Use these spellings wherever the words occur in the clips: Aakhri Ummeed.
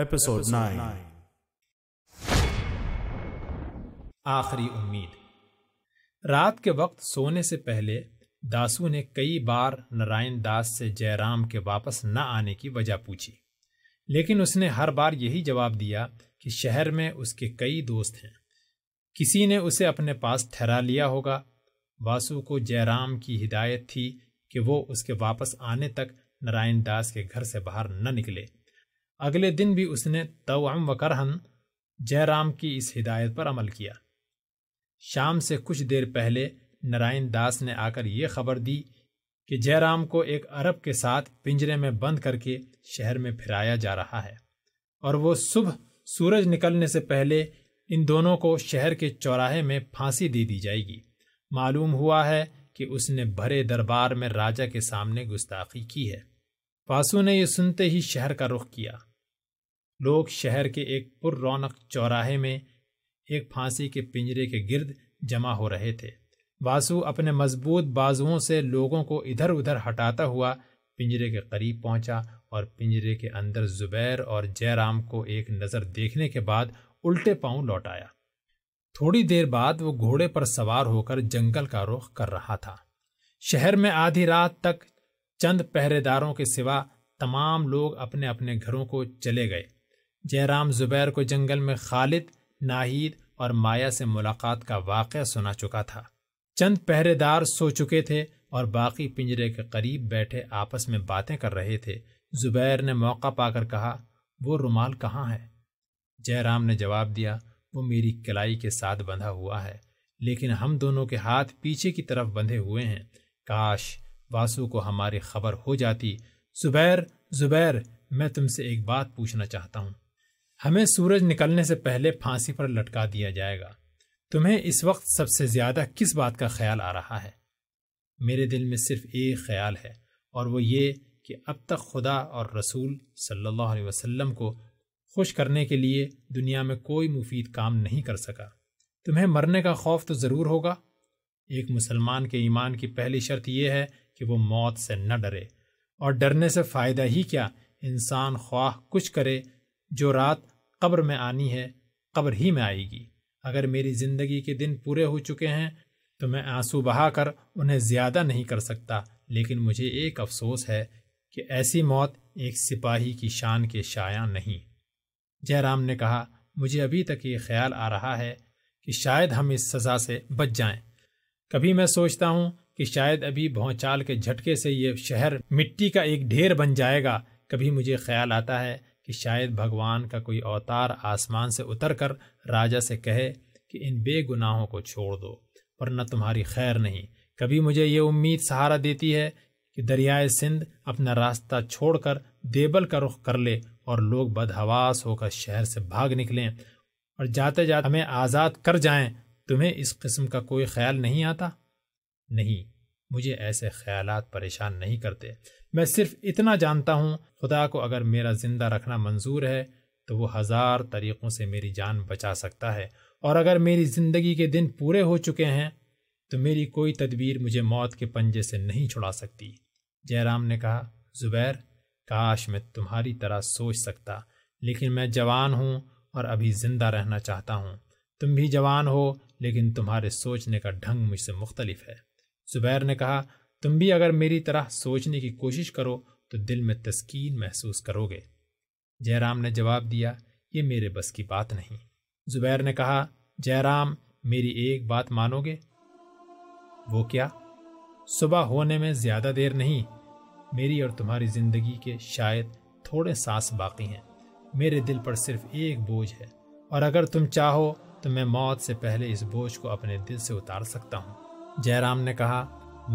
Episode 9 آخری امید۔ رات کے وقت سونے سے پہلے داسو نے کئی بار نارائن داس سے جے رام کے واپس نہ آنے کی وجہ پوچھی، لیکن اس نے ہر بار یہی جواب دیا کہ شہر میں اس کے کئی دوست ہیں، کسی نے اسے اپنے پاس ٹھہرا لیا ہوگا۔ واسو کو جے رام کی ہدایت تھی کہ وہ اس کے واپس آنے تک نارائن داس کے گھر سے باہر نہ نکلے۔ اگلے دن بھی اس نے توعم و کرہن جے رام کی اس ہدایت پر عمل کیا۔ شام سے کچھ دیر پہلے نارائن داس نے آ کر یہ خبر دی کہ جے رام کو ایک عرب کے ساتھ پنجرے میں بند کر کے شہر میں پھرایا جا رہا ہے، اور وہ صبح سورج نکلنے سے پہلے ان دونوں کو شہر کے چوراہے میں پھانسی دے دی جائے گی۔ معلوم ہوا ہے کہ اس نے بھرے دربار میں راجہ کے سامنے گستاخی کی ہے۔ واسو نے یہ سنتے ہی شہر کا رخ کیا۔ لوگ شہر کے ایک پر رونق چوراہے میں ایک پھانسی کے پنجرے کے گرد جمع ہو رہے تھے۔ واسو اپنے مضبوط بازوؤں سے لوگوں کو ادھر ادھر ہٹاتا ہوا پنجرے کے قریب پہنچا، اور پنجرے کے اندر زبیر اور جے رام کو ایک نظر دیکھنے کے بعد الٹے پاؤں لوٹ آیا۔ تھوڑی دیر بعد وہ گھوڑے پر سوار ہو کر جنگل کا رخ کر رہا تھا۔ شہر میں آدھی رات تک چند پہرے داروں کے سوا تمام لوگ اپنے اپنے گھروں کو چلے گئے۔ جے رام زبیر کو جنگل میں خالد، ناہید اور مایا سے ملاقات کا واقعہ سنا چکا تھا۔ چند پہرے دار سو چکے تھے اور باقی پنجرے کے قریب بیٹھے آپس میں باتیں کر رہے تھے۔ زبیر نے موقع پا کر کہا، وہ رومال کہاں ہے؟ جے رام نے جواب دیا، وہ میری کلائی کے ساتھ بندھا ہوا ہے، لیکن ہم دونوں کے ہاتھ پیچھے کی طرف بندھے ہوئے ہیں۔ کاش واسو کو ہماری خبر ہو جاتی۔ زبیر، میں تم سے ایک بات پوچھنا چاہتا ہوں۔ ہمیں سورج نکلنے سے پہلے پھانسی پر لٹکا دیا جائے گا، تمہیں اس وقت سب سے زیادہ کس بات کا خیال آ رہا ہے؟ میرے دل میں صرف ایک خیال ہے، اور وہ یہ کہ اب تک خدا اور رسول صلی اللہ علیہ وسلم کو خوش کرنے کے لیے دنیا میں کوئی مفید کام نہیں کر سکا۔ تمہیں مرنے کا خوف تو ضرور ہوگا۔ ایک مسلمان کے ایمان کی پہلی شرط یہ ہے کہ وہ موت سے نہ ڈرے، اور ڈرنے سے فائدہ ہی کیا؟ انسان خواہ کچھ کرے، جو رات قبر میں آنی ہے قبر ہی میں آئے گی۔ اگر میری زندگی کے دن پورے ہو چکے ہیں تو میں آنسو بہا کر انہیں زیادہ نہیں کر سکتا، لیکن مجھے ایک افسوس ہے کہ ایسی موت ایک سپاہی کی شان کے شایاں نہیں۔ جے رام نے کہا، مجھے ابھی تک یہ خیال آ رہا ہے کہ شاید ہم اس سزا سے بچ جائیں۔ کبھی میں سوچتا ہوں کہ شاید ابھی بھونچال کے جھٹکے سے یہ شہر مٹی کا ایک ڈھیر بن جائے گا۔ کبھی مجھے خیال آتا ہے کہ شاید بھگوان کا کوئی اوتار آسمان سے اتر کر راجہ سے کہے کہ ان بے گناہوں کو چھوڑ دو ورنہ تمہاری خیر نہیں۔ کبھی مجھے یہ امید سہارا دیتی ہے کہ دریائے سندھ اپنا راستہ چھوڑ کر دیبل کا رخ کر لے، اور لوگ بدحواس ہو کر شہر سے بھاگ نکلیں اور جاتے جاتے ہمیں آزاد کر جائیں۔ تمہیں اس قسم کا کوئی خیال نہیں آتا؟ نہیں، مجھے ایسے خیالات پریشان نہیں کرتے۔ میں صرف اتنا جانتا ہوں، خدا کو اگر میرا زندہ رکھنا منظور ہے تو وہ 1000 طریقوں سے میری جان بچا سکتا ہے، اور اگر میری زندگی کے دن پورے ہو چکے ہیں تو میری کوئی تدبیر مجھے موت کے پنجے سے نہیں چھڑا سکتی۔ جے رام نے کہا، زبیر، کاش میں تمہاری طرح سوچ سکتا، لیکن میں جوان ہوں اور ابھی زندہ رہنا چاہتا ہوں۔ تم بھی جوان ہو، لیکن تمہارے سوچنے کا ڈھنگ مجھ سے مختلف ہے۔ زبیر نے کہا، تم بھی اگر میری طرح سوچنے کی کوشش کرو تو دل میں تسکین محسوس کرو گے۔ جے رام نے جواب دیا، یہ میرے بس کی بات نہیں۔ زبیر نے کہا، جے رام، میری ایک بات مانو گے؟ وہ کیا؟ صبح ہونے میں زیادہ دیر نہیں، میری اور تمہاری زندگی کے شاید تھوڑے سانس باقی ہیں۔ میرے دل پر صرف ایک بوجھ ہے، اور اگر تم چاہو تو میں موت سے پہلے اس بوجھ کو اپنے دل سے اتار سکتا ہوں۔ جے رام نے کہا،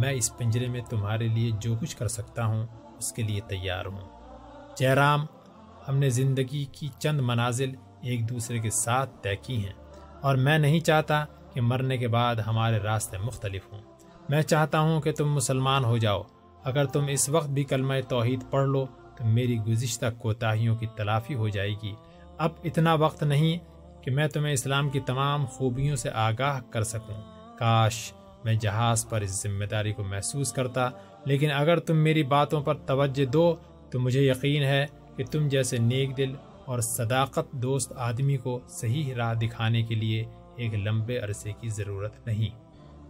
میں اس پنجرے میں تمہارے لیے جو کچھ کر سکتا ہوں اس کے لیے تیار ہوں۔ جے رام، ہم نے زندگی کی چند منازل ایک دوسرے کے ساتھ طے کی ہیں، اور میں نہیں چاہتا کہ مرنے کے بعد ہمارے راستے مختلف ہوں۔ میں چاہتا ہوں کہ تم مسلمان ہو جاؤ۔ اگر تم اس وقت بھی کلمہ توحید پڑھ لو تو میری گزشتہ کوتاہیوں کی تلافی ہو جائے گی۔ اب اتنا وقت نہیں کہ میں تمہیں اسلام کی تمام خوبیوں سے آگاہ کر سکوں۔ کاش میں جہاز پر اس ذمہ داری کو محسوس کرتا، لیکن اگر تم میری باتوں پر توجہ دو تو مجھے یقین ہے کہ تم جیسے نیک دل اور صداقت دوست آدمی کو صحیح راہ دکھانے کے لیے ایک لمبے عرصے کی ضرورت نہیں۔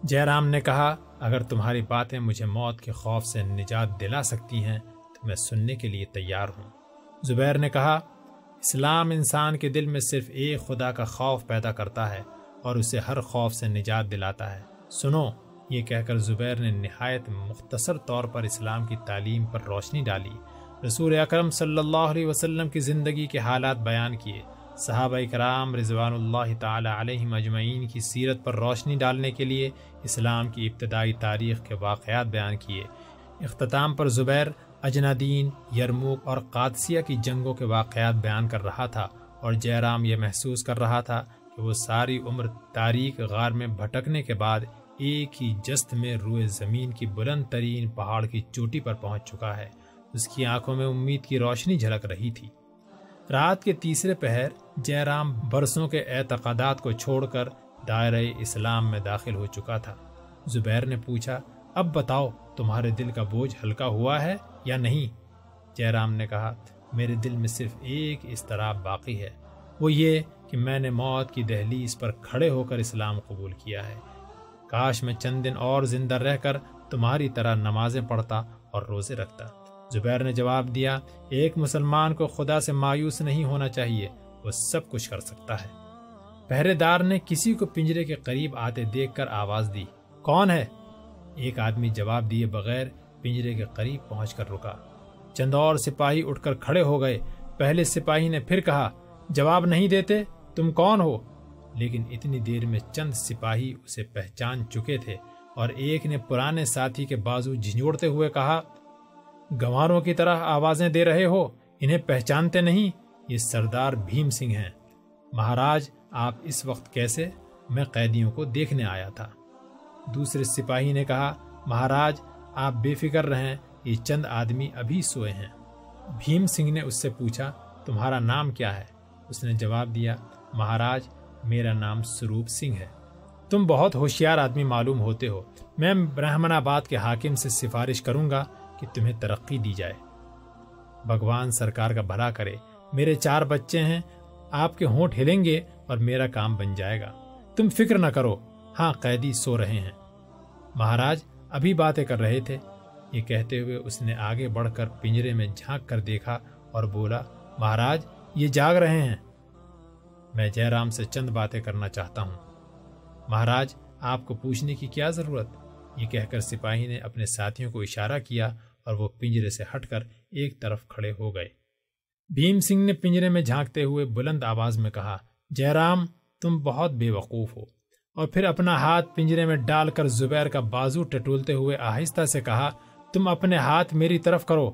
جے رام نے کہا، اگر تمہاری باتیں مجھے موت کے خوف سے نجات دلا سکتی ہیں تو میں سننے کے لیے تیار ہوں۔ زبیر نے کہا، اسلام انسان کے دل میں صرف ایک خدا کا خوف پیدا کرتا ہے اور اسے ہر خوف سے نجات دلاتا ہے۔ سنو، یہ کہہ کر زبیر نے نہایت مختصر طور پر اسلام کی تعلیم پر روشنی ڈالی، رسول اکرم صلی اللہ علیہ وسلم کی زندگی کے حالات بیان کیے، صحابہ کرام رضوان اللہ تعالی علیہم اجمعین کی سیرت پر روشنی ڈالنے کے لیے اسلام کی ابتدائی تاریخ کے واقعات بیان کیے۔ اختتام پر زبیر اجنادین، یرموک اور قادسیہ کی جنگوں کے واقعات بیان کر رہا تھا، اور جے رام یہ محسوس کر رہا تھا کہ وہ ساری عمر تاریک غار میں بھٹکنے کے بعد ایک ہی جست میں روئے زمین کی بلند ترین پہاڑ کی چوٹی پر پہنچ چکا ہے۔ اس کی آنکھوں میں امید کی روشنی جھلک رہی تھی۔ رات کے تیسرے پہر جے رام برسوں کے اعتقادات کو چھوڑ کر دائرہ اسلام میں داخل ہو چکا تھا۔ زبیر نے پوچھا، اب بتاؤ تمہارے دل کا بوجھ ہلکا ہوا ہے یا نہیں؟ جے رام نے کہا، میرے دل میں صرف ایک اضطراب باقی ہے، وہ یہ کہ میں نے موت کی دہلیز پر کھڑے ہو کر اسلام قبول کیا ہے۔ کاش میں چند دن اور زندہ رہ کر تمہاری طرح نمازیں پڑھتا اور روزے رکھتا۔ زبیر نے جواب دیا، ایک مسلمان کو خدا سے مایوس نہیں ہونا چاہیے، وہ سب کچھ کر سکتا ہے۔ پہرے دار نے کسی کو پنجرے کے قریب آتے دیکھ کر آواز دی، کون ہے؟ ایک آدمی جواب دیے بغیر پنجرے کے قریب پہنچ کر رکا۔ چند اور سپاہی اٹھ کر کھڑے ہو گئے۔ پہلے سپاہی نے پھر کہا، جواب نہیں دیتے، تم کون ہو؟ لیکن اتنی دیر میں چند سپاہی اسے پہچان چکے تھے، اور ایک نے پرانے ساتھی کے بازو جھنجھوڑتے ہوئے کہا، گنواروں کی طرح آوازیں دے رہے ہو، انہیں پہچانتے نہیں؟ یہ سردار بھیم سنگھ ہیں۔ مہاراج، آپ اس وقت کیسے؟ میں قیدیوں کو دیکھنے آیا تھا۔ دوسرے سپاہی نے کہا، مہاراج آپ بے فکر رہیں، یہ چند آدمی ابھی سوئے ہیں۔ بھیم سنگھ نے اس سے پوچھا، تمہارا نام کیا ہے؟ اس نے جواب دیا، مہاراج میرا نام سروپ سنگھ ہے۔ تم بہت ہوشیار آدمی معلوم ہوتے ہو، میں برہمن آباد کے حاکم سے سفارش کروں گا کہ تمہیں ترقی دی جائے۔ بھگوان سرکار کا بھلا کرے، میرے 4 بچے ہیں، آپ کے ہونٹ ہلیں گے اور میرا کام بن جائے گا، تم فکر نہ کرو۔ ہاں، قیدی سو رہے ہیں۔ مہاراج ابھی باتیں کر رہے تھے۔ یہ کہتے ہوئے اس نے آگے بڑھ کر پنجرے میں جھانک کر دیکھا اور بولا، مہاراج یہ جاگ رہے ہیں، میں جے رام سے چند باتیں کرنا چاہتا ہوں۔ مہاراج آپ کو پوچھنے کی کیا ضرورت؟ یہ کہہ کر سپاہی نے اپنے ساتھیوں کو اشارہ کیا اور وہ پنجرے سے ہٹ کر ایک طرف کھڑے ہو گئے۔ بھیم سنگھ نے پنجرے میں جھانکتے ہوئے بلند آواز میں کہا، جے رام تم بہت بے وقوف ہو، اور پھر اپنا ہاتھ پنجرے میں ڈال کر زبیر کا بازو ٹٹولتے ہوئے آہستہ سے کہا، تم اپنے ہاتھ میری طرف کرو۔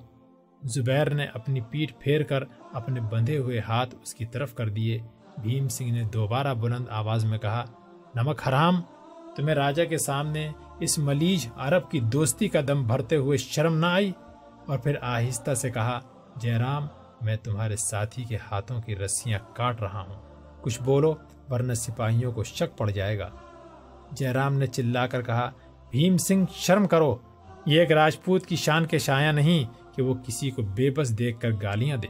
زبیر نے اپنی پیٹھ پھیر کر اپنے بندھے ہوئے ہاتھ اس کی طرف کر دیے۔ بھیم سنگھ نے دوبارہ بلند آواز میں کہا، نمک حرام، تمہیں راجہ کے سامنے اس ملیج عرب کی دوستی کا دم بھرتے ہوئے شرم نہ آئی؟ اور پھر آہستہ سے کہا، جے رام میں تمہارے ساتھی کے ہاتھوں کی رسیاں کاٹ رہا ہوں، کچھ بولو ورنہ سپاہیوں کو شک پڑ جائے گا۔ جے رام نے چلا کر کہا، بھیم سنگھ شرم کرو، یہ ایک راجپوت کی شان کے شایاں نہیں کہ وہ کسی کو بے بس دیکھ کر گالیاں دے۔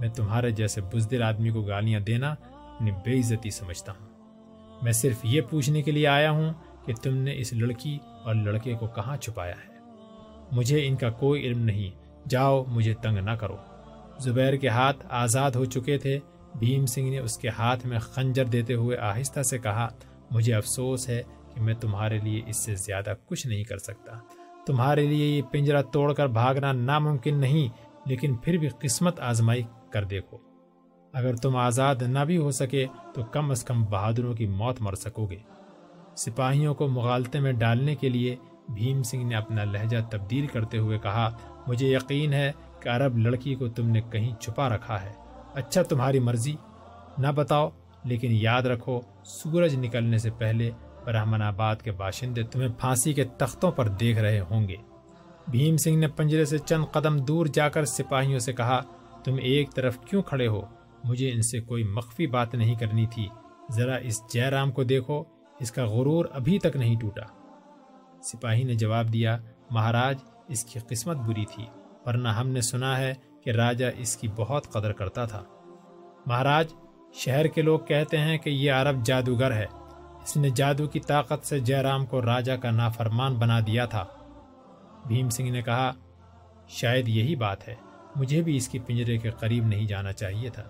میں تمہارے جیسے بزدل آدمی کو گالیاں دینا اپنی بے عزتی سمجھتا ہوں۔ میں صرف یہ پوچھنے کے لیے آیا ہوں کہ تم نے اس لڑکی اور لڑکے کو کہاں چھپایا ہے؟ مجھے ان کا کوئی علم نہیں، جاؤ مجھے تنگ نہ کرو۔ زبیر کے ہاتھ آزاد ہو چکے تھے۔ بھیم سنگھ نے اس کے ہاتھ میں خنجر دیتے ہوئے آہستہ سے کہا، مجھے افسوس ہے کہ میں تمہارے لیے اس سے زیادہ کچھ نہیں کر سکتا، تمہارے لیے یہ پنجرہ توڑ کر بھاگنا ناممکن نہیں، لیکن پھر بھی قسمت آزمائی کر دیکھو، اگر تم آزاد نہ بھی ہو سکے تو کم از کم بہادروں کی موت مر سکو گے۔ سپاہیوں کو مغالطے میں ڈالنے کے لیے بھیم سنگھ نے اپنا لہجہ تبدیل کرتے ہوئے کہا، مجھے یقین ہے کہ عرب لڑکی کو تم نے کہیں چھپا رکھا ہے، اچھا تمہاری مرضی، نہ بتاؤ، لیکن یاد رکھو سورج نکلنے سے پہلے برہمن آباد کے باشندے تمہیں پھانسی کے تختوں پر دیکھ رہے ہوں گے۔ بھیم سنگھ نے پنجرے سے چند قدم دور جا کر سپاہیوں سے کہا، تم ایک طرف کیوں کھڑے ہو؟ مجھے ان سے کوئی مخفی بات نہیں کرنی تھی، ذرا اس جے رام کو دیکھو، اس کا غرور ابھی تک نہیں ٹوٹا۔ سپاہی نے جواب دیا، مہاراج اس کی قسمت بری تھی، ورنہ ہم نے سنا ہے کہ راجہ اس کی بہت قدر کرتا تھا، مہاراج، شہر کے لوگ کہتے ہیں کہ یہ عرب جادوگر ہے، اس نے جادو کی طاقت سے جے رام کو راجہ کا نافرمان بنا دیا تھا۔ بھیم سنگھ نے کہا، شاید یہی بات ہے، مجھے بھی اس کی پنجرے کے قریب نہیں جانا چاہیے تھا۔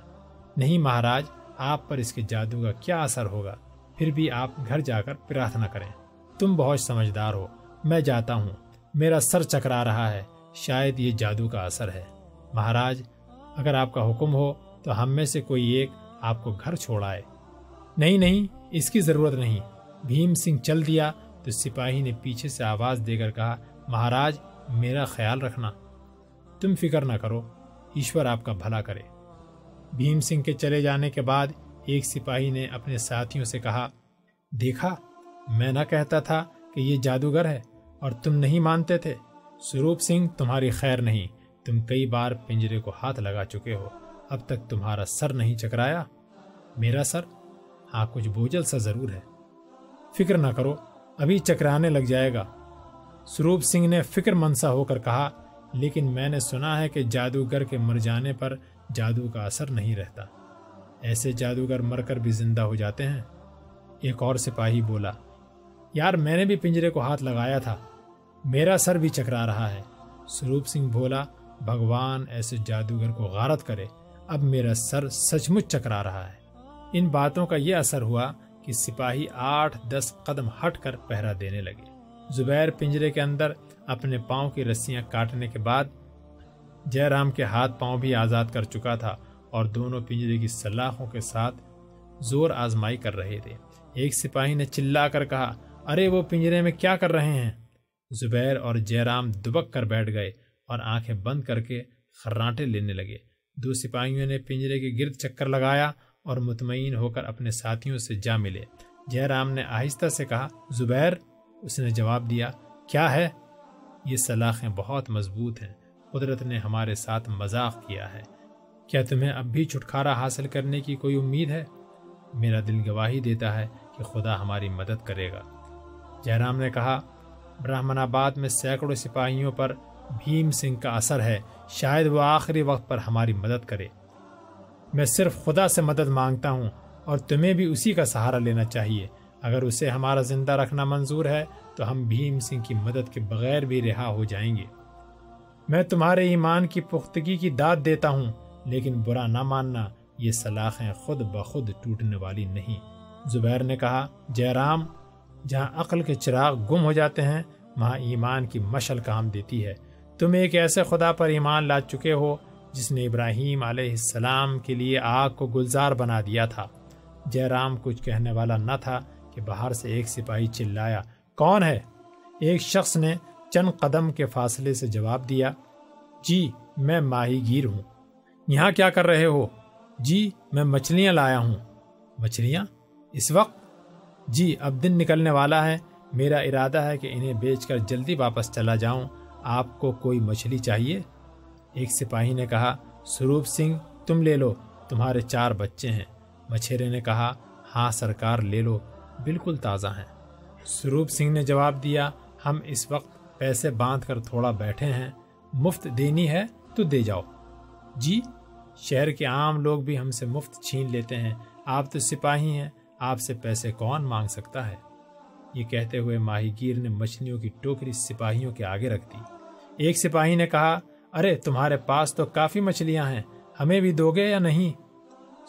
نہیں مہاراج، آپ پر اس کے جادو کا کیا اثر ہوگا، پھر بھی آپ گھر جا کر پرارتھنا کریں، تم بہت سمجھدار ہو، میں جاتا ہوں، میرا سر چکرا رہا ہے، شاید یہ جادو کا اثر ہے۔ مہاراج، اگر آپ کا حکم ہو تو ہم میں سے کوئی ایک آپ کو گھر چھوڑائے۔ نہیں نہیں، اس کی ضرورت نہیں۔ بھیم سنگھ چل دیا تو سپاہی نے پیچھے سے آواز دے کر کہا، مہاراج میرا خیال رکھنا، تم فکر نہ کرو، ایشور آپ کا بھلا کرے۔ بھیم سنگھ کے چلے جانے کے بعد ایک سپاہی نے اپنے ساتھیوں سے کہا، دیکھا، میں نہ کہتا تھا کہ یہ جادوگر ہے اور تم نہیں مانتے تھے۔ سروپ سنگھ، تمہاری خیر نہیں، تم کئی بار پنجرے کو ہاتھ لگا چکے ہو، اب تک تمہارا سر نہیں چکرایا۔ میرا سر؟ ہاں، کچھ بوجھل سا ضرور ہے۔ فکر نہ کرو، ابھی چکرانے لگ جائے گا۔ سروپ سنگھ نے فکر مند سا ہو کر کہا، لیکن میں نے سنا ہے کہ جادوگر کے مر جانے پر جادو کا اثر نہیں رہتا، ایسے جادوگر مر کر بھی زندہ ہو جاتے ہیں۔ ایک اور سپاہی بولا، یار میں نے بھی پنجرے کو ہاتھ لگایا تھا، میرا سر بھی چکرا رہا ہے۔ سروپ سنگھ بولا، بھگوان ایسے جادوگر کو غارت کرے، اب میرا سر سچ مچ چکرا رہا ہے۔ ان باتوں کا یہ اثر ہوا کہ سپاہی 8-10 قدم ہٹ کر پہرا دینے لگے۔ زبیر پنجرے کے اندر اپنے پاؤں کی رسیاں کاٹنے کے بعد جے رام کے ہاتھ پاؤں بھی آزاد کر چکا تھا اور دونوں پنجرے کی سلاخوں کے ساتھ زور آزمائی کر رہے تھے۔ ایک سپاہی نے چلا کر کہا، ارے وہ پنجرے میں کیا کر رہے ہیں؟ زبیر اور جے رام دبک کر بیٹھ گئے اور آنکھیں بند کر کے خرانٹے لینے لگے۔ دو سپاہیوں نے پنجرے کے گرد چکر لگایا اور مطمئن ہو کر اپنے ساتھیوں سے جا ملے۔ جے رام نے آہستہ سے کہا، زبیر۔ اس نے جواب دیا، کیا ہے؟ یہ سلاخیں بہت مضبوط ہیں، قدرت نے ہمارے ساتھ مذاق کیا ہے، کیا تمہیں اب بھی چھٹکارا حاصل کرنے کی کوئی امید ہے؟ میرا دل گواہی دیتا ہے کہ خدا ہماری مدد کرے گا۔ جے رام نے کہا، برہمن آباد میں سینکڑوں سپاہیوں پر بھیم سنگھ کا اثر ہے، شاید وہ آخری وقت پر ہماری مدد کرے۔ میں صرف خدا سے مدد مانگتا ہوں اور تمہیں بھی اسی کا سہارا لینا چاہیے، اگر اسے ہمارا زندہ رکھنا منظور ہے تو ہم بھیم سنگھ کی مدد کے بغیر بھی رہا ہو جائیں گے۔ میں تمہارے ایمان کی پختگی کی داد دیتا ہوں، لیکن برا نہ ماننا، یہ سلاخیں خود بخود ٹوٹنے والی نہیں۔ زبیر نے کہا، جے رام، جہاں عقل کے چراغ گم ہو جاتے ہیں وہاں ایمان کی مشعل کام دیتی ہے، تم ایک ایسے خدا پر ایمان لا چکے ہو جس نے ابراہیم علیہ السلام کے لیے آگ کو گلزار بنا دیا تھا۔ جے رام کچھ کہنے والا نہ تھا کہ باہر سے ایک سپاہی چلایا، کون ہے؟ ایک شخص نے چند قدم کے فاصلے سے جواب دیا، جی میں ماہی گیر ہوں۔ یہاں کیا کر رہے ہو؟ جی میں مچھلیاں لایا ہوں۔ مچھلیاں؟ اس وقت؟ جی اب دن نکلنے والا ہے، میرا ارادہ ہے کہ انہیں بیچ کر جلدی واپس چلا جاؤں، آپ کو کوئی مچھلی چاہیے؟ ایک سپاہی نے کہا، سروپ سنگھ تم لے لو، تمہارے 4 بچے ہیں۔ مچھیرے نے کہا، ہاں سرکار لے لو، بالکل تازہ ہیں۔ سروپ سنگھ نے جواب دیا، ہم اس وقت پیسے باندھ کر تھوڑا بیٹھے ہیں، مفت دینی ہے تو دے جاؤ۔ جی، شہر کے عام لوگ بھی ہم سے مفت چھین لیتے ہیں، آپ تو سپاہی ہیں، آپ سے پیسے کون مانگ سکتا ہے؟ یہ کہتے ہوئے ماہی گیر نے مچھلیوں کی ٹوکری سپاہیوں کے آگے رکھ دی۔ ایک سپاہی نے کہا، ارے تمہارے پاس تو کافی مچھلیاں ہیں، ہمیں بھی دو گے یا نہیں؟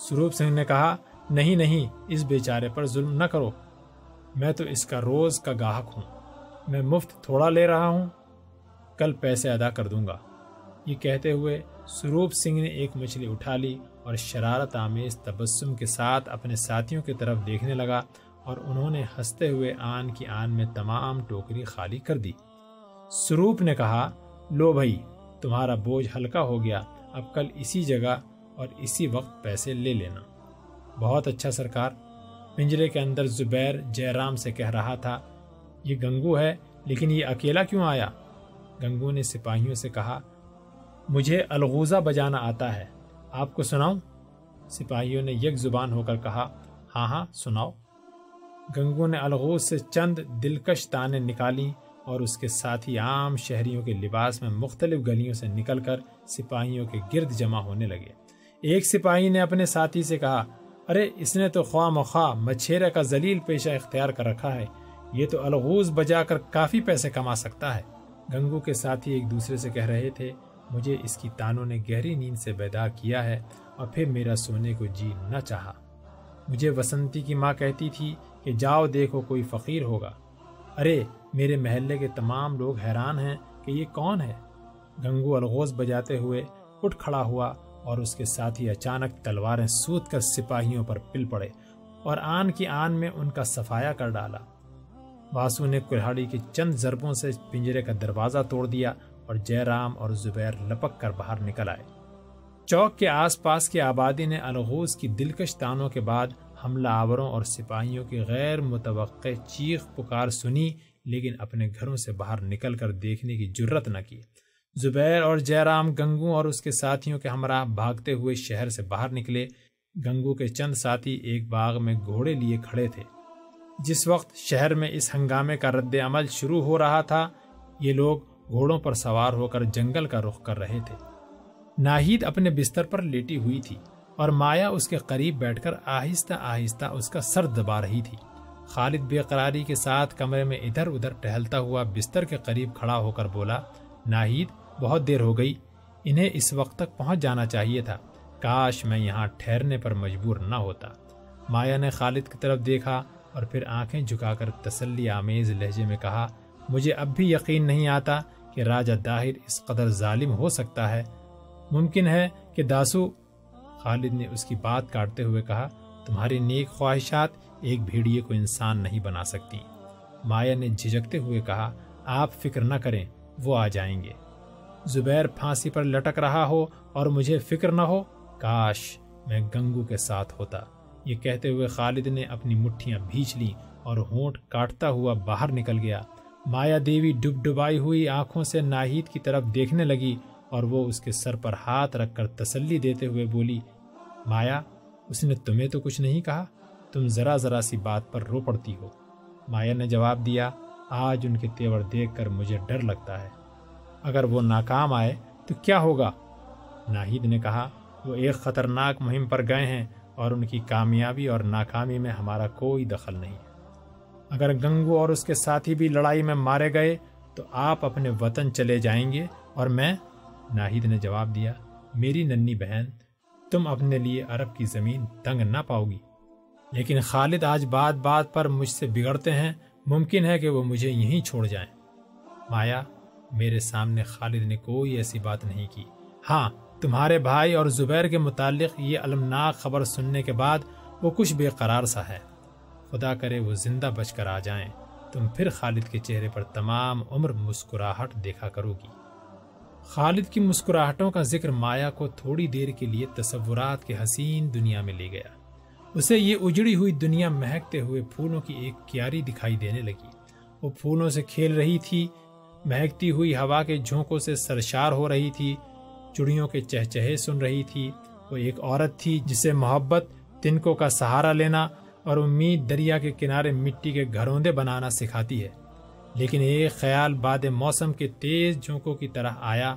سروپ سنگھ نے کہا، نہیں نہیں، اس بیچارے پر ظلم نہ کرو، میں تو اس کا روز کا گاہک ہوں، میں مفت تھوڑا لے رہا ہوں، کل پیسے ادا کر دوں گا۔ یہ کہتے ہوئے سروپ سنگھ نے ایک مچھلی اٹھا لی اور شرارت آمیز تبسم کے ساتھ اپنے ساتھیوں کی طرف دیکھنے لگا اور انہوں نے ہنستے ہوئے آن کی آن میں تمام ٹوکری خالی کر دی۔ سروپ نے کہا، لو بھائی، تمہارا بوجھ ہلکا ہو گیا، اب کل اسی جگہ اور اسی وقت پیسے لے لینا۔ بہت اچھا سرکار، پنجرے کے اندر زبیر جے رام سے کہہ رہا تھا، یہ گنگو ہے، لیکن یہ اکیلا کیوں آیا؟ گنگو نے سپاہیوں سے کہا، مجھے الغوزہ بجانا آتا ہے، آپ کو سناؤں؟ سپاہیوں نے یک زبان ہو کر کہا، ہاں ہاں سناؤ۔ گنگو نے الغوز سے چند دلکش تانیں نکالیں اور اس کے ساتھی عام شہریوں کے لباس میں مختلف گلیوں سے نکل کر سپاہیوں کے گرد جمع ہونے لگے۔ ایک سپاہی نے اپنے ساتھی سے کہا، ارے اس نے تو خواہ مخواہ مچھیرے کا ذلیل پیشہ اختیار کر رکھا ہے، یہ تو الغوز بجا کر کافی پیسے کما سکتا ہے۔ گنگو کے ساتھی ایک دوسرے سے کہہ رہے تھے، مجھے اس کی تانوں نے گہری نیند سے بیدار کیا ہے اور پھر میرا سونے کو جی نہ چاہا۔ مجھے وسنتی کی ماں کہتی تھی کہ جاؤ دیکھو کوئی فقیر ہوگا، ارے میرے محلے کے تمام لوگ حیران ہیں کہ یہ کون ہے۔ گنگو الغوز بجاتے ہوئے اٹھ کھڑا ہوا اور اس کے ساتھی اچانک تلواریں سوت کر سپاہیوں پر پل پڑے اور آن کی آن میں ان کا صفایا کر ڈالا۔ واسو نے کلہاڑی کے چند ضربوں سے پنجرے کا دروازہ توڑ دیا اور جے رام اور زبیر لپک کر باہر نکل آئے۔ چوک کے آس پاس کی آبادی نے الغوز کی دلکش تانوں کے بعد حملہ آوروں اور سپاہیوں کی غیر متوقع چیخ پکار سنی، لیکن اپنے گھروں سے باہر نکل کر دیکھنے کی جرت نہ کی۔ زبیر اور جے رام گنگو اور اس کے ساتھیوں کے ہمراہ بھاگتے ہوئے شہر سے باہر نکلے۔ گنگو کے چند ساتھی ایک باغ میں گھوڑے لیے کھڑے تھے۔ جس وقت شہر میں اس ہنگامے کا رد عمل شروع ہو رہا تھا، یہ لوگ گھوڑوں پر سوار ہو کر جنگل کا رخ کر رہے تھے۔ ناہید اپنے بستر پر لیٹی ہوئی تھی اور مایا اس کے قریب بیٹھ کر آہستہ آہستہ اس کا سر دبا رہی تھی۔ خالد بے قراری کے ساتھ کمرے میں ادھر ادھر ٹہلتا ہوا بستر کے قریب کھڑا ہو کر بولا، ناہید بہت دیر ہو گئی، انہیں اس وقت تک پہنچ جانا چاہیے تھا، کاش میں یہاں ٹھہرنے پر مجبور نہ ہوتا۔ مایا نے خالد کی طرف دیکھا اور پھر آنکھیں جھکا کر تسلی آمیز لہجے میں کہا، مجھے اب بھی یقین نہیں آتا کہ راجہ داہر اس قدر ظالم ہو سکتا ہے، ممکن ہے کہ داسو۔ خالد نے اس کی بات کاٹتے ہوئے کہا، تمہاری نیک خواہشات ایک بھیڑیے کو انسان نہیں بنا سکتی۔ مایا نے جھجکتے ہوئے کہا، آپ فکر نہ کریں، وہ آ جائیں گے۔ زبیر پھانسی پر لٹک رہا ہو اور مجھے فکر نہ ہو، کاش میں گنگو کے ساتھ ہوتا۔ یہ کہتے ہوئے خالد نے اپنی مٹھیاں بھیچ لیں اور ہونٹ کاٹتا ہوا باہر نکل گیا۔ مایا دیوی ڈب ڈبائی ہوئی آنکھوں سے ناہید کی طرف دیکھنے لگی اور وہ اس کے سر پر ہاتھ رکھ کر تسلی دیتے ہوئے بولی، مایا اس نے تمہیں تو کچھ نہیں کہا، تم ذرا ذرا سی بات پر رو پڑتی ہو۔ مایا نے جواب دیا، آج ان کے تیور دیکھ کر مجھے ڈر لگتا ہے، اگر وہ ناکام آئے تو کیا ہوگا؟ ناہید نے کہا، وہ ایک خطرناک مہم پر گئے ہیں اور ان کی کامیابی اور ناکامی میں ہمارا کوئی دخل نہیں ہے۔ اگر گنگو اور اس کے ساتھی بھی لڑائی میں مارے گئے تو آپ اپنے وطن چلے جائیں گے اور میں؟ ناہید نے جواب دیا، میری ننھی بہن، تم اپنے لیے عرب کی زمین تنگ نہ پاؤ گی۔ لیکن خالد آج بات بات پر مجھ سے بگڑتے ہیں، ممکن ہے کہ وہ مجھے یہیں چھوڑ جائیں۔ مایا، میرے سامنے خالد نے کوئی ایسی بات نہیں کی، ہاں تمہارے بھائی اور زبیر کے متعلق یہ المناک خبر سننے کے بعد وہ کچھ بے قرار سا ہے، خدا کرے وہ زندہ بچ کر آ جائیں، تم پھر خالد کے چہرے پر تمام عمر مسکراہٹ دیکھا کرو گی۔ خالد کی مسکراہٹوں کا ذکر مایا کو تھوڑی دیر کے لیے تصورات کے حسین دنیا میں لے گیا۔ اسے یہ اجڑی ہوئی دنیا مہکتے ہوئے پھولوں کی ایک کیاری دکھائی دینے لگی۔ وہ پھولوں سے کھیل رہی تھی، مہکتی ہوئی ہوا کے جھونکوں سے سرشار ہو رہی تھی، چڑیوں کے چہچہے سن رہی تھی۔ وہ ایک عورت تھی جسے محبت، تنکوں کا سہارا لینا اور امید دریا کے کنارے مٹی کے گھروندے بنانا سکھاتی ہے، لیکن ایک خیال باد موسم کے تیز جھونکوں کی طرح آیا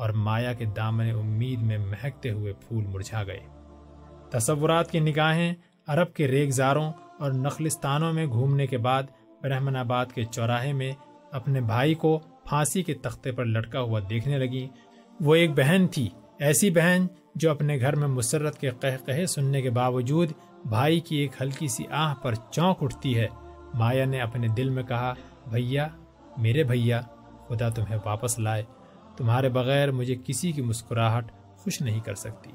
اور مایا کے دامن امید میں مہکتے ہوئے پھول مرجھا گئے۔ تصورات کی نگاہیں عرب کے ریگزاروں اور نخلستانوں میں گھومنے کے بعد برہمن آباد کے چوراہے میں اپنے بھائی کو پھانسی کے تختے پر لٹکا ہوا دیکھنے لگی۔ وہ ایک بہن تھی، ایسی بہن جو اپنے گھر میں مسرت کے قہقہے سننے کے باوجود بھائی کی ایک ہلکی سی آہ پر چونک اٹھتی ہے۔ مایا نے اپنے دل میں کہا، بھیا، میرے بھیا، خدا تمہیں واپس لائے، تمہارے بغیر مجھے کسی کی مسکراہٹ خوش نہیں کر سکتی۔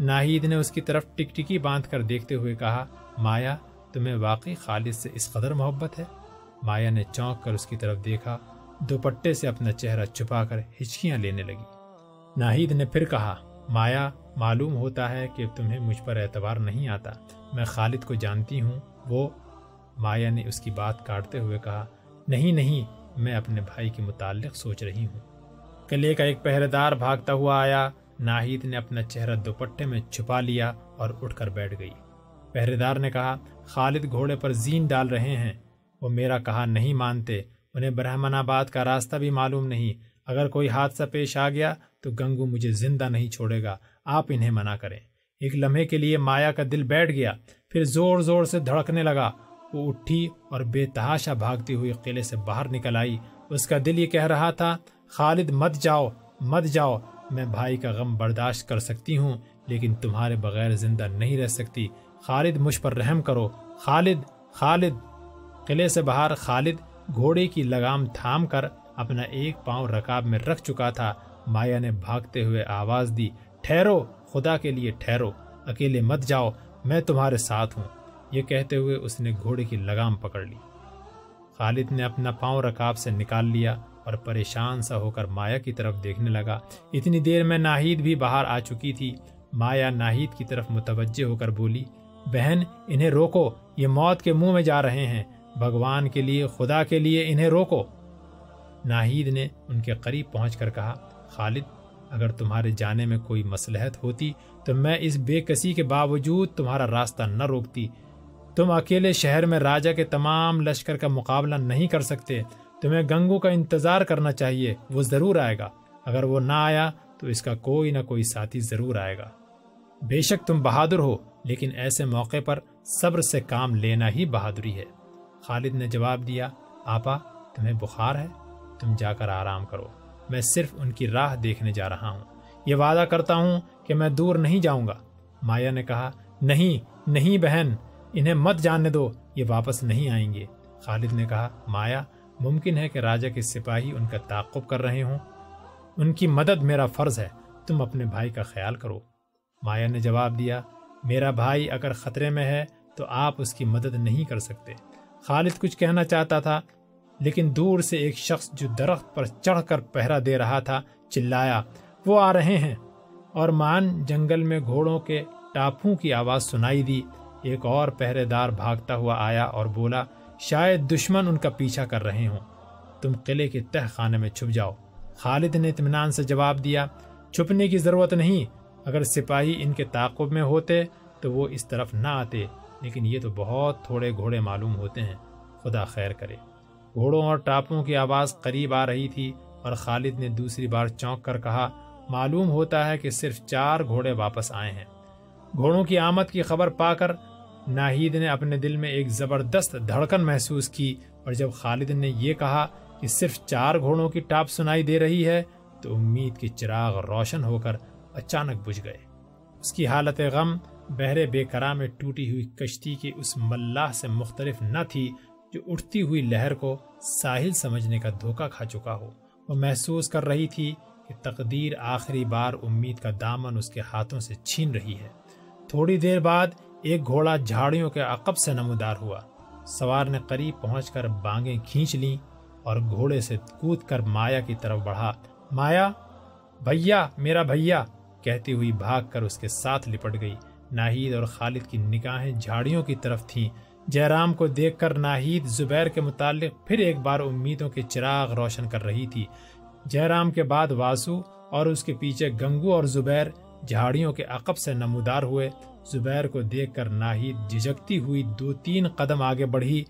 ناہید نے اس کی طرف ٹکٹکی باندھ کر دیکھتے ہوئے کہا، مایا تمہیں واقعی خالد سے اس قدر محبت ہے؟ مایا نے چونک کر اس کی طرف دیکھا، دوپٹے سے اپنا چہرہ چھپا کر ہچکیاں لینے لگی۔ ناہید نے پھر کہا، مایا معلوم ہوتا ہے کہ تمہیں مجھ پر اعتبار نہیں آتا، میں خالد کو جانتی ہوں، وہ۔ مایا نے اس کی بات کاٹتے ہوئے کہا، نہیں، میں اپنے بھائی کے متعلق سوچ رہی ہوں۔ قلعے کا ایک پہرے دار بھاگتا ہوا آیا۔ ناہید نے اپنا چہرہ دوپٹے میں چھپا لیا اور اٹھ کر بیٹھ گئی۔ پہرے دار نے کہا، خالد گھوڑے پر زین ڈال رہے ہیں، وہ میرا کہا نہیں مانتے، انہیں برہمن آباد کا راستہ بھی معلوم نہیں، اگر کوئی حادثہ پیش آ گیا تو گنگو مجھے زندہ نہیں چھوڑے گا، آپ انہیں منع کریں، ایک لمحے کے لیے مایا کا دل بیٹھ گیا، پھر زور زور سے دھڑکنے لگا۔ وہ اٹھی اور بے تحاشا بھاگتی ہوئی قلعے سے باہر نکل آئی۔ اس کا دل یہ کہہ رہا تھا، خالد مت جاؤ مت جاؤ، میں بھائی کا غم برداشت کر سکتی ہوں لیکن تمہارے بغیر زندہ نہیں رہ سکتی، خالد مجھ پر رحم کرو، خالد خالد۔ قلعے سے باہر خالد گھوڑے کی لگام تھام کر اپنا ایک پاؤں رکاب میں رکھ چکا تھا۔ مایا نے بھاگتے ہوئے آواز دی، ٹھہرو، خدا کے لیے ٹھہرو، اکیلے مت جاؤ، میں تمہارے ساتھ ہوں۔ یہ کہتے ہوئے اس نے گھوڑے کی لگام پکڑ لی۔ خالد نے اپنا پاؤں رکاب سے نکال لیا اور پریشان سا ہو کر مایا کی طرف دیکھنے لگا۔ اتنی دیر میں ناہید بھی باہر آ چکی تھی۔ مایا ناہید کی طرف متوجہ ہو کر بولی، بہن انہیں روکو، یہ موت کے منہ میں جا رہے ہیں، بھگوان کے لیے خدا کے لیے انہیں روکو۔ ناہید نے ان کے قریب پہنچ کر کہا، خالد اگر تمہارے جانے میں کوئی مصلحت ہوتی تو میں اس بے کسی کے باوجود تمہارا راستہ نہ روکتی، تم اکیلے شہر میں راجہ کے تمام لشکر کا مقابلہ نہیں کر سکتے، تمہیں گنگو کا انتظار کرنا چاہیے، وہ ضرور آئے گا، اگر وہ نہ آیا تو اس کا کوئی نہ کوئی ساتھی ضرور آئے گا، بے شک تم بہادر ہو لیکن ایسے موقع پر صبر سے کام لینا ہی بہادری ہے۔ خالد نے جواب دیا، آپا تمہیں بخار ہے، تم جا کر آرام کرو، میں صرف ان کی راہ دیکھنے جا رہا ہوں، یہ وعدہ کرتا ہوں کہ میں دور نہیں جاؤں گا۔ مایا نے کہا، نہیں نہیں بہن، انہیں مت جانے دو، یہ واپس نہیں آئیں گے۔ خالد نے کہا، مایا ممکن ہے کہ راجہ کے سپاہی ان کا تعاقب کر رہے ہوں، ان کی مدد میرا فرض ہے، تم اپنے بھائی کا خیال کرو۔ مایا نے جواب دیا، میرا بھائی اگر خطرے میں ہے تو آپ اس کی مدد نہیں کر سکتے۔ خالد کچھ کہنا چاہتا تھا لیکن دور سے ایک شخص جو درخت پر چڑھ کر پہرا دے رہا تھا چلایا، وہ آ رہے ہیں، اور مان جنگل میں گھوڑوں کے ٹاپوں کی آواز سنائی دی۔ ایک اور پہرے دار بھاگتا ہوا آیا اور بولا، شاید دشمن ان کا پیچھا کر رہے ہوں، تم قلعے کے تہ خانے میں چھپ جاؤ۔ خالد نے اطمینان سے جواب دیا، چھپنے کی ضرورت نہیں، اگر سپاہی ان کے تعاقب میں ہوتے تو وہ اس طرف نہ آتے، لیکن یہ تو بہت تھوڑے گھوڑے معلوم ہوتے ہیں، خدا خیر کرے۔ گھوڑوں اور ٹاپوں کی آواز قریب آ رہی تھی اور خالد نے دوسری بار چونک کر کہا، معلوم ہوتا ہے کہ صرف 4 گھوڑے واپس آئے ہیں۔ گھوڑوں کی آمد کی خبر پا کر ناہید نے اپنے دل میں ایک زبردست دھڑکن محسوس کی، اور جب خالد نے یہ کہا کہ صرف 4 گھوڑوں کی ٹاپ سنائی دے رہی ہے تو امید کے چراغ روشن ہو کر اچانک بجھ گئے۔ اس کی حالت غم بحر بے کرا میں ٹوٹی ہوئی کشتی کی اس ملاح سے مختلف نہ تھی جو اٹھتی ہوئی لہر کو ساحل سمجھنے کا دھوکہ کھا چکا ہو۔ وہ محسوس کر رہی تھی کہ تقدیر آخری بار امید کا دامن اس کے ہاتھوں سے چھین رہی ہے۔ تھوڑی دیر بعد ایک گھوڑا جھاڑیوں کے عقب سے نمودار ہوا۔ سوار نے قریب پہنچ کر بانگیں کھینچ لیں اور گھوڑے سے کود کر مایا کی طرف بڑھا۔ مایا، بھیا میرا بھیا، کہتی ہوئی بھاگ کر اس کے ساتھ لپٹ گئی۔ ناہید اور خالد کی نگاہیں جھاڑیوں کی طرف تھیں۔ جیرام کو دیکھ کر ناہید زبیر کے متعلق پھر ایک بار امیدوں کے چراغ روشن کر رہی تھی۔ جیرام کے بعد واسو اور اس کے پیچھے گنگو اور زبیر جھاڑیوں کے عقب سے نمودار ہوئے۔ زبیر کو دیکھ کر ناہید جھجکتی ہوئی 2-3 قدم آگے بڑھی۔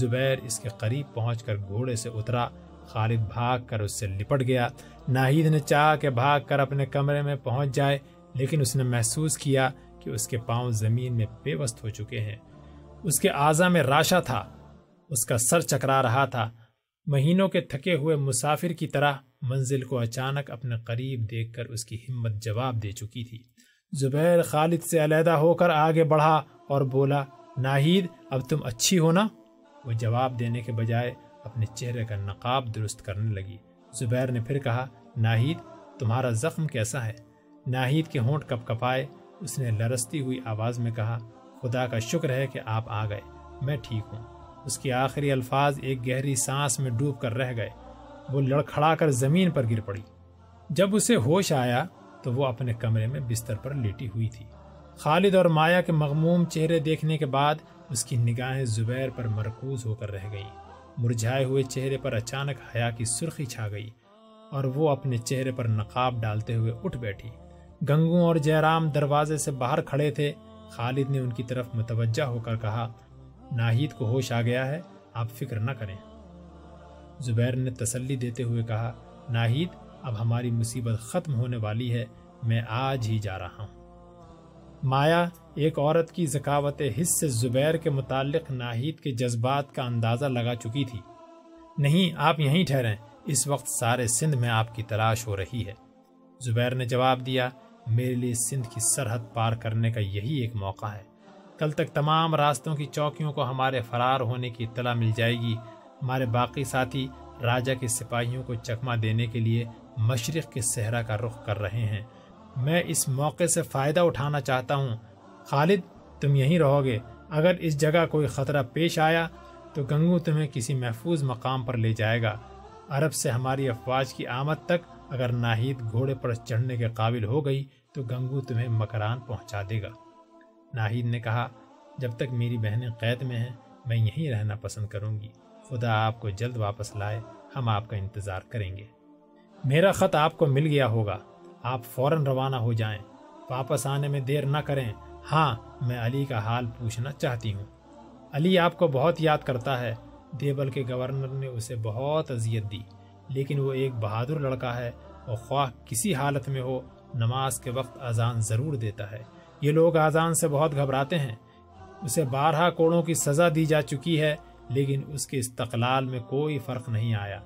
زبیر اس کے قریب پہنچ کر گھوڑے سے اترا۔ خالد بھاگ کر اس سے لپٹ گیا۔ ناہید نے چاہا کہ بھاگ کر اپنے کمرے میں پہنچ جائے، لیکن اس نے محسوس کیا کہ اس کے پاؤں زمین میں پیوست ہو چکے ہیں، اس کے اعضاء میں راشہ تھا، اس کا سر چکرا رہا تھا۔ مہینوں کے تھکے ہوئے مسافر کی طرح منزل کو اچانک اپنے قریب دیکھ کر اس کی ہمت جواب دے چکی تھی۔ زبیر خالد سے علیحدہ ہو کر آگے بڑھا اور بولا، ناہید اب تم اچھی ہو نا؟ وہ جواب دینے کے بجائے اپنے چہرے کا نقاب درست کرنے لگی۔ زبیر نے پھر کہا، ناہید تمہارا زخم کیسا ہے؟ ناہید کے ہونٹ کپ کپائے، اس نے لرستی ہوئی آواز میں کہا، خدا کا شکر ہے کہ آپ آ گئے، میں ٹھیک ہوں۔ اس کے آخری الفاظ ایک گہری سانس میں ڈوب کر رہ گئے۔ وہ لڑکھڑا کر زمین پر گر پڑی۔ جب اسے ہوش آیا تو وہ اپنے کمرے میں بستر پر لیٹی ہوئی تھی۔ خالد اور مایا کے مغموم چہرے دیکھنے کے بعد اس کی نگاہیں زبیر پر مرکوز ہو کر رہ گئیں۔ مرجھائے ہوئے چہرے پر اچانک حیا کی سرخی چھا گئی اور وہ اپنے چہرے پر نقاب ڈالتے ہوئے اٹھ بیٹھی۔ گنگو اور جیرام دروازے سے باہر کھڑے تھے۔ خالد نے ان کی طرف متوجہ ہو کر کہا، ناہید کو ہوش آ گیا ہے، آپ فکر نہ کریں۔ زبیر نے تسلی دیتے ہوئے کہا، ناہید اب ہماری مصیبت ختم ہونے والی ہے، میں آج ہی جا رہا ہوں۔ مایا ایک عورت کی ذکاوت حس سے زبیر کے متعلق ناہید کے جذبات کا اندازہ لگا چکی تھی۔ نہیں، آپ یہیں ٹھہریں، اس وقت سارے سندھ میں آپ کی تلاش ہو رہی ہے۔ زبیر نے جواب دیا، میرے لیے سندھ کی سرحد پار کرنے کا یہی ایک موقع ہے۔ کل تک تمام راستوں کی چوکیوں کو ہمارے فرار ہونے کی اطلاع مل جائے گی۔ ہمارے باقی ساتھی راجہ کے سپاہیوں کو چکمہ دینے کے لیے مشرق کے صحرا کا رخ کر رہے ہیں۔ میں اس موقع سے فائدہ اٹھانا چاہتا ہوں۔ خالد، تم یہیں رہو گے، اگر اس جگہ کوئی خطرہ پیش آیا تو گنگو تمہیں کسی محفوظ مقام پر لے جائے گا۔ عرب سے ہماری افواج کی آمد تک اگر ناہید گھوڑے پر چڑھنے کے قابل ہو گئی تو گنگو تمہیں مکران پہنچا دے گا۔ ناہید نے کہا، جب تک میری بہنیں قید میں ہیں میں یہیں رہنا پسند کروں گی۔ خدا آپ کو جلد واپس لائے، ہم آپ کا انتظار کریں گے۔ میرا خط آپ کو مل گیا ہوگا، آپ فوراً روانہ ہو جائیں، واپس آنے میں دیر نہ کریں۔ ہاں، میں علی کا حال پوچھنا چاہتی ہوں۔ علی آپ کو بہت یاد کرتا ہے، دیوبل کے گورنر نے اسے بہت اذیت دی، لیکن وہ ایک بہادر لڑکا ہے اور خواہ کسی حالت میں ہو نماز کے وقت اذان ضرور دیتا ہے۔ یہ لوگ اذان سے بہت گھبراتے ہیں۔ اسے 12 کوڑوں کی سزا دی جا چکی ہے، لیکن اس کے استقلال میں کوئی فرق نہیں آیا۔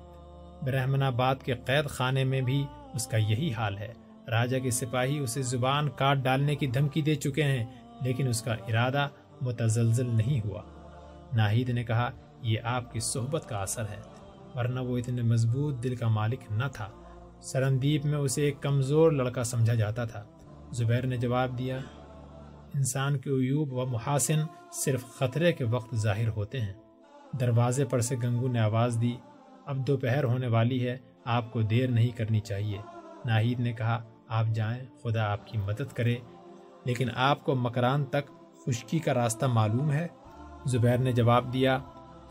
برہمن آباد کے قید خانے میں بھی اس کا یہی حال ہے۔ راجہ کے سپاہی اسے زبان کاٹ ڈالنے کی دھمکی دے چکے ہیں، لیکن اس کا ارادہ متزلزل نہیں ہوا۔ ناہید نے کہا، یہ آپ کی صحبت کا اثر ہے، ورنہ وہ اتنے مضبوط دل کا مالک نہ تھا۔ سرندیپ میں اسے ایک کمزور لڑکا سمجھا جاتا تھا۔ زبیر نے جواب دیا، انسان کے عیوب و محاسن صرف خطرے کے وقت ظاہر ہوتے ہیں۔ دروازے پر سے گنگو نے آواز دی، اب دوپہر ہونے والی ہے، آپ کو دیر نہیں کرنی چاہیے۔ ناہید نے کہا، آپ جائیں، خدا آپ کی مدد کرے، لیکن آپ کو مکران تک خشکی کا راستہ معلوم ہے؟ زبیر نے جواب دیا،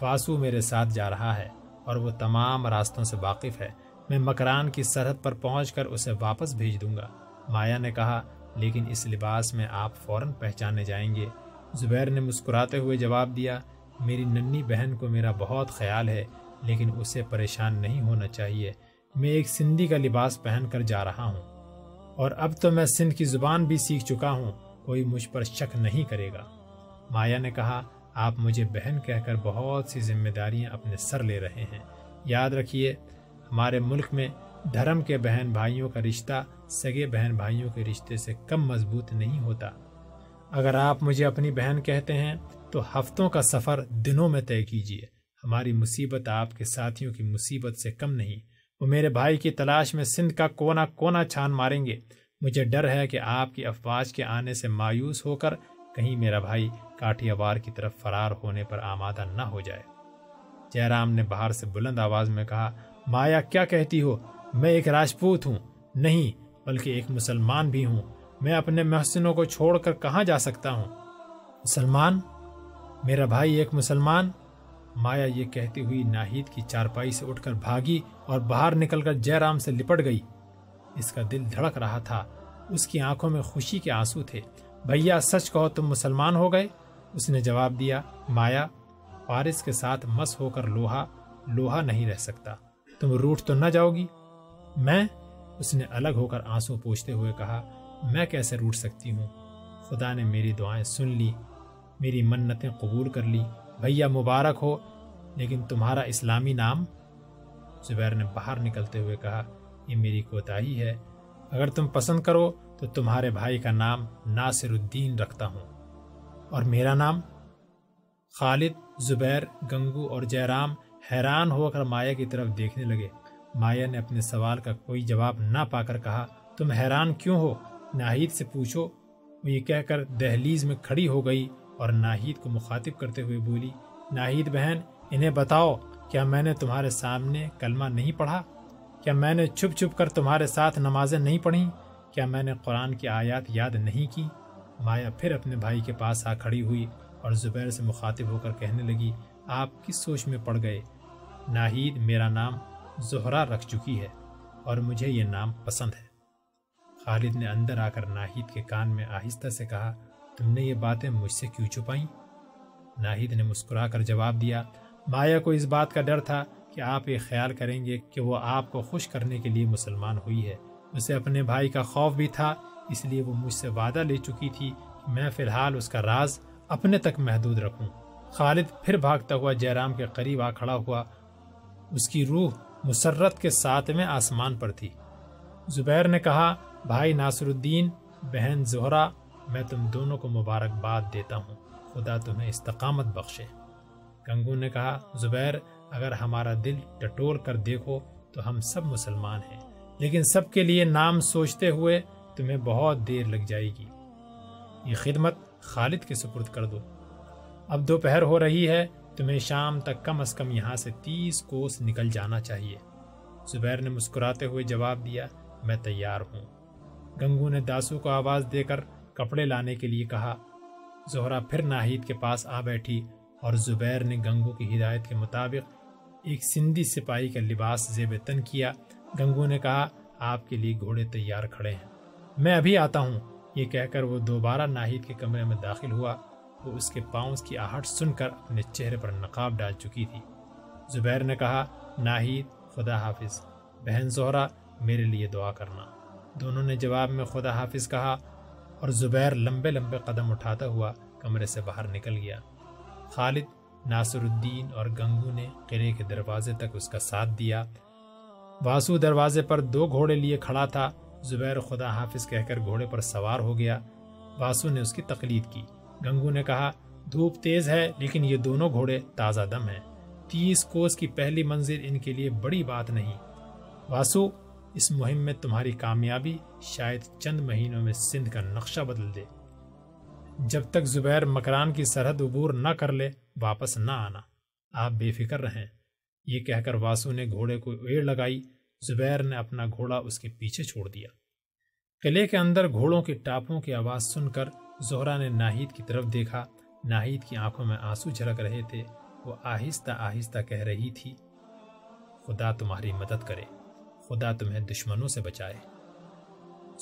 واسو میرے ساتھ جا رہا ہے اور وہ تمام راستوں سے واقف ہے، میں مکران کی سرحد پر پہنچ کر اسے واپس بھیج دوں گا۔ مایا نے کہا، لیکن اس لباس میں آپ فوراً پہچانے جائیں گے۔ زبیر نے مسکراتے ہوئے جواب دیا، میری ننھی بہن کو میرا بہت خیال ہے، لیکن اسے پریشان نہیں ہونا چاہیے۔ میں ایک سندھی کا لباس پہن کر جا رہا ہوں، اور اب تو میں سندھ کی زبان بھی سیکھ چکا ہوں، کوئی مجھ پر شک نہیں کرے گا۔ مایا نے کہا، آپ مجھے بہن کہہ کر بہت سی ذمہ داریاں اپنے سر لے رہے ہیں۔ یاد رکھیے، ہمارے ملک میں دھرم کے بہن بھائیوں کا رشتہ سگے بہن بھائیوں کے رشتے سے کم مضبوط نہیں ہوتا۔ اگر آپ مجھے اپنی بہن کہتے ہیں تو ہفتوں کا سفر دنوں میں طے کیجیے۔ ہماری مصیبت آپ کے ساتھیوں کی مصیبت سے کم نہیں، وہ میرے بھائی کی تلاش میں سندھ کا کونا کونا چھان ماریں گے۔ مجھے ڈر ہے کہ آپ کی افواج کے آنے سے مایوس ہو کر کہیں میرا بھائی کاٹیاوار کی طرف فرار ہونے پر آمادہ نہ ہو جائے۔ جے رام نے باہر سے بلند آواز میں کہا، مایا کیا کہتی ہو؟ میں ایک راجپوت ہوں، نہیں بلکہ ایک مسلمان بھی ہوں۔ میں اپنے محسنوں کو چھوڑ کر کہاں جا سکتا ہوں؟ مسلمان؟ میرا بھائی ایک مسلمان؟ مایا یہ کہتی ہوئی ناہید کی چارپائی سے اٹھ کر بھاگی اور باہر نکل کر جے رام سے لپٹ گئی۔ اس کا دل دھڑک رہا تھا، اس کی آنکھوں میں خوشی کے آنسو تھے۔ بھیا سچ کہو، تم مسلمان ہو گئے؟ اس نے جواب دیا، مایا فارس کے ساتھ مس ہو کر لوہا لوہا نہیں رہ سکتا، تم روٹھ تو نہ جاؤ گی؟ میں؟ اس نے الگ ہو کر آنسو پوچھتے ہوئے کہا، میں کیسے روٹھ سکتی ہوں؟ خدا نے میری دعائیں سن لی، میری منتیں قبول کر لی، بھیا مبارک ہو، لیکن تمہارا اسلامی نام؟ زبیر نے باہر نکلتے ہوئے کہا، یہ میری کوتاہی ہے، اگر تم پسند کرو تو تمہارے بھائی کا نام ناصر الدین رکھتا ہوں، اور میرا نام؟ خالد، زبیر، گنگو اور جے رام حیران ہو کر مایا کی طرف دیکھنے لگے۔ مایا نے اپنے سوال کا کوئی جواب نہ پا کر کہا، تم حیران کیوں ہو؟ ناہید سے پوچھو۔ وہ یہ کہہ کر دہلیز میں کھڑی ہو گئی اور ناہید کو مخاطب کرتے ہوئے بولی، ناہید بہن، انہیں بتاؤ، کیا میں نے تمہارے سامنے کلمہ نہیں پڑھا؟ کیا میں نے چھپ چھپ کر تمہارے ساتھ نمازیں نہیں پڑھیں؟ کیا میں نے قرآن کی آیات یاد نہیں کی؟ مایا پھر اپنے بھائی کے پاس آ کھڑی ہوئی اور زبیر سے مخاطب ہو کر کہنے لگی، آپ کس سوچ میں پڑ گئے؟ ناہید، میرا نام زہرہ رکھ چکی ہے اور مجھے یہ نام پسند ہے۔ خالد نے اندر آ کر ناہید کے کان میں آہستہ سے کہا، تم نے یہ باتیں مجھ سے کیوں چھپائیں؟ ناہید نے مسکرا کر جواب دیا، مایا کو اس بات کا ڈر تھا کہ آپ یہ خیال کریں گے کہ وہ آپ کو خوش کرنے کے لیے مسلمان ہوئی ہے۔ اسے اپنے بھائی کا خوف بھی تھا، اس لیے وہ مجھ سے وعدہ لے چکی تھی میں فی الحال اس کا راز اپنے تک محدود رکھوں۔ خالد پھر بھاگتا ہوا جیرام کے قریب آ کھڑا ہوا، اس کی روح مسرت کے ساتویں آسمان پر تھی۔ زبیر نے کہا، بھائی ناصر الدین، بہن زہرا، میں تم دونوں کو مبارکباد دیتا ہوں، خدا تمہیں استقامت بخشے۔ گنگو نے کہا، زبیر، اگر ہمارا دل ٹٹول کر دیکھو تو ہم سب مسلمان ہیں، لیکن سب کے لیے نام سوچتے ہوئے تمہیں بہت دیر لگ جائے گی، یہ خدمت خالد کے سپرد کر دو۔ اب دوپہر ہو رہی ہے، تمہیں شام تک کم از کم یہاں سے 30 کوس نکل جانا چاہیے۔ زبیر نے مسکراتے ہوئے جواب دیا، میں تیار ہوں۔ گنگو نے داسو کو آواز دے کر کپڑے لانے کے لیے کہا۔ زہرا پھر ناہید کے پاس آ بیٹھی اور زبیر نے گنگو کی ہدایت کے مطابق ایک سندھی سپاہی کا لباس زیب تن کیا۔ گنگو نے کہا، آپ کے لیے گھوڑے تیار کھڑے ہیں، میں ابھی آتا ہوں۔ یہ کہہ کر وہ دوبارہ ناہید کے کمرے میں داخل ہوا۔ وہ اس کے پاؤں کی آہٹ سن کر اپنے چہرے پر نقاب ڈال چکی تھی۔ زبیر نے کہا، ناہید خدا حافظ، بہن زہرا میرے لیے دعا کرنا۔ دونوں نے جواب میں خدا حافظ کہا اور زبیر لمبے لمبے قدم اٹھاتا ہوا کمرے سے باہر نکل گیا۔ خالد، ناصر الدین اور گنگو نے قلعے کے دروازے تک اس کا ساتھ دیا۔ واسو دروازے پر 2 گھوڑے لیے کھڑا تھا۔ زبیر خدا حافظ کہہ کر گھوڑے پر سوار ہو گیا۔ واسو نے اس کی تقلید کی۔ گنگو نے کہا، دھوپ تیز ہے لیکن یہ دونوں گھوڑے تازہ دم ہیں، 30 کوس کی پہلی منزل ان کے لیے بڑی بات نہیں۔ واسو، اس مہم میں تمہاری کامیابی شاید چند مہینوں میں سندھ کا نقشہ بدل دے۔ جب تک زبیر مکران کی سرحد عبور نہ کر لے واپس نہ آنا، آپ بے فکر رہیں۔ یہ کہہ کر واسو نے گھوڑے کو ایڑ لگائی۔ زبیر نے اپنا گھوڑا اس کے پیچھے چھوڑ دیا۔ قلعے کے اندر گھوڑوں کی ٹاپوں کی آواز سن کر زہرا نے ناہید کی طرف دیکھا۔ ناہید کی آنکھوں میں آنسو جھلک رہے تھے۔ وہ آہستہ آہستہ کہہ رہی تھی، خدا تمہاری مدد کرے، خدا تمہیں دشمنوں سے بچائے۔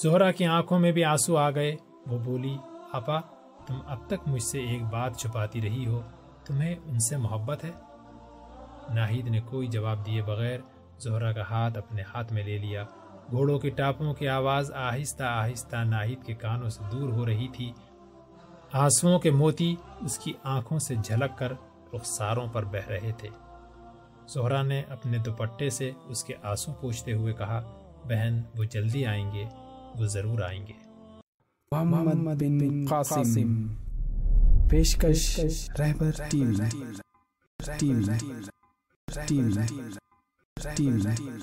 زہرا کی آنکھوں میں بھی آنسو آ گئے۔ وہ بولی، آپا، تم اب تک مجھ سے ایک بات چھپاتی رہی ہو، تمہیں ان سے محبت ہے؟ ناہید نے کوئی جواب دیے بغیر زہرا کا ہاتھ اپنے ہاتھ میں لے لیا۔ گھوڑوں کی ٹاپوں کی آواز آہستہ آہستہ ناہید کے کانوں سے دور ہو رہی تھی۔ آنسوؤں کے موتی اس کی آنکھوں سے جھلک کر رخساروں پر بہہ رہے تھے۔ زہرا نے اپنے دوپٹے سے اس کے آنسو پوچھتے ہوئے کہا، بہن، وہ جلدی آئیں گے، وہ ضرور آئیں گے۔ محمد بن قاسم، پیشکش رہبر ٹی وی۔